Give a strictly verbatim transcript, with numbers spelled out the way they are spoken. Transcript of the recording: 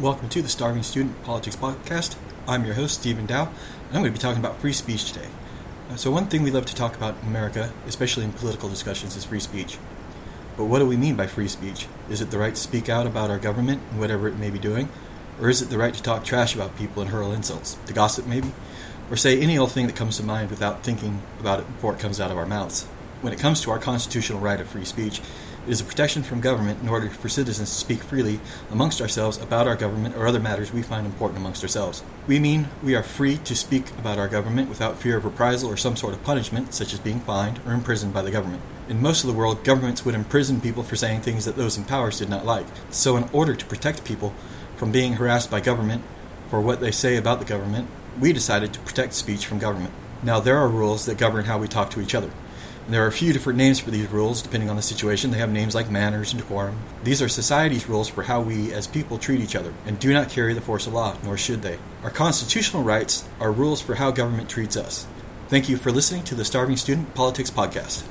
Welcome to the Starving Student Politics Podcast. I'm your host, Stephen Dow, and I'm going to be talking about free speech today. So one thing we love to talk about in America, especially in political discussions, is free speech. But what do we mean by free speech? Is it the right to speak out about our government and whatever it may be doing? Or is it the right to talk trash about people and hurl insults, to gossip maybe? Or say any old thing that comes to mind without thinking about it before it comes out of our mouths? When it comes to our constitutional right of free speech, it is a protection from government in order for citizens to speak freely amongst ourselves about our government or other matters we find important amongst ourselves. We mean we are free to speak about our government without fear of reprisal or some sort of punishment, such as being fined or imprisoned by the government. In most of the world, governments would imprison people for saying things that those in power did not like. So in order to protect people from being harassed by government for what they say about the government, we decided to protect speech from government. Now there are rules that govern how we talk to each other. There are a few different names for these rules, depending on the situation. They have names like manners and decorum. These are society's rules for how we as people treat each other, and do not carry the force of law, nor should they. Our constitutional rights are rules for how government treats us. Thank you for listening to the Starving Student Politics Podcast.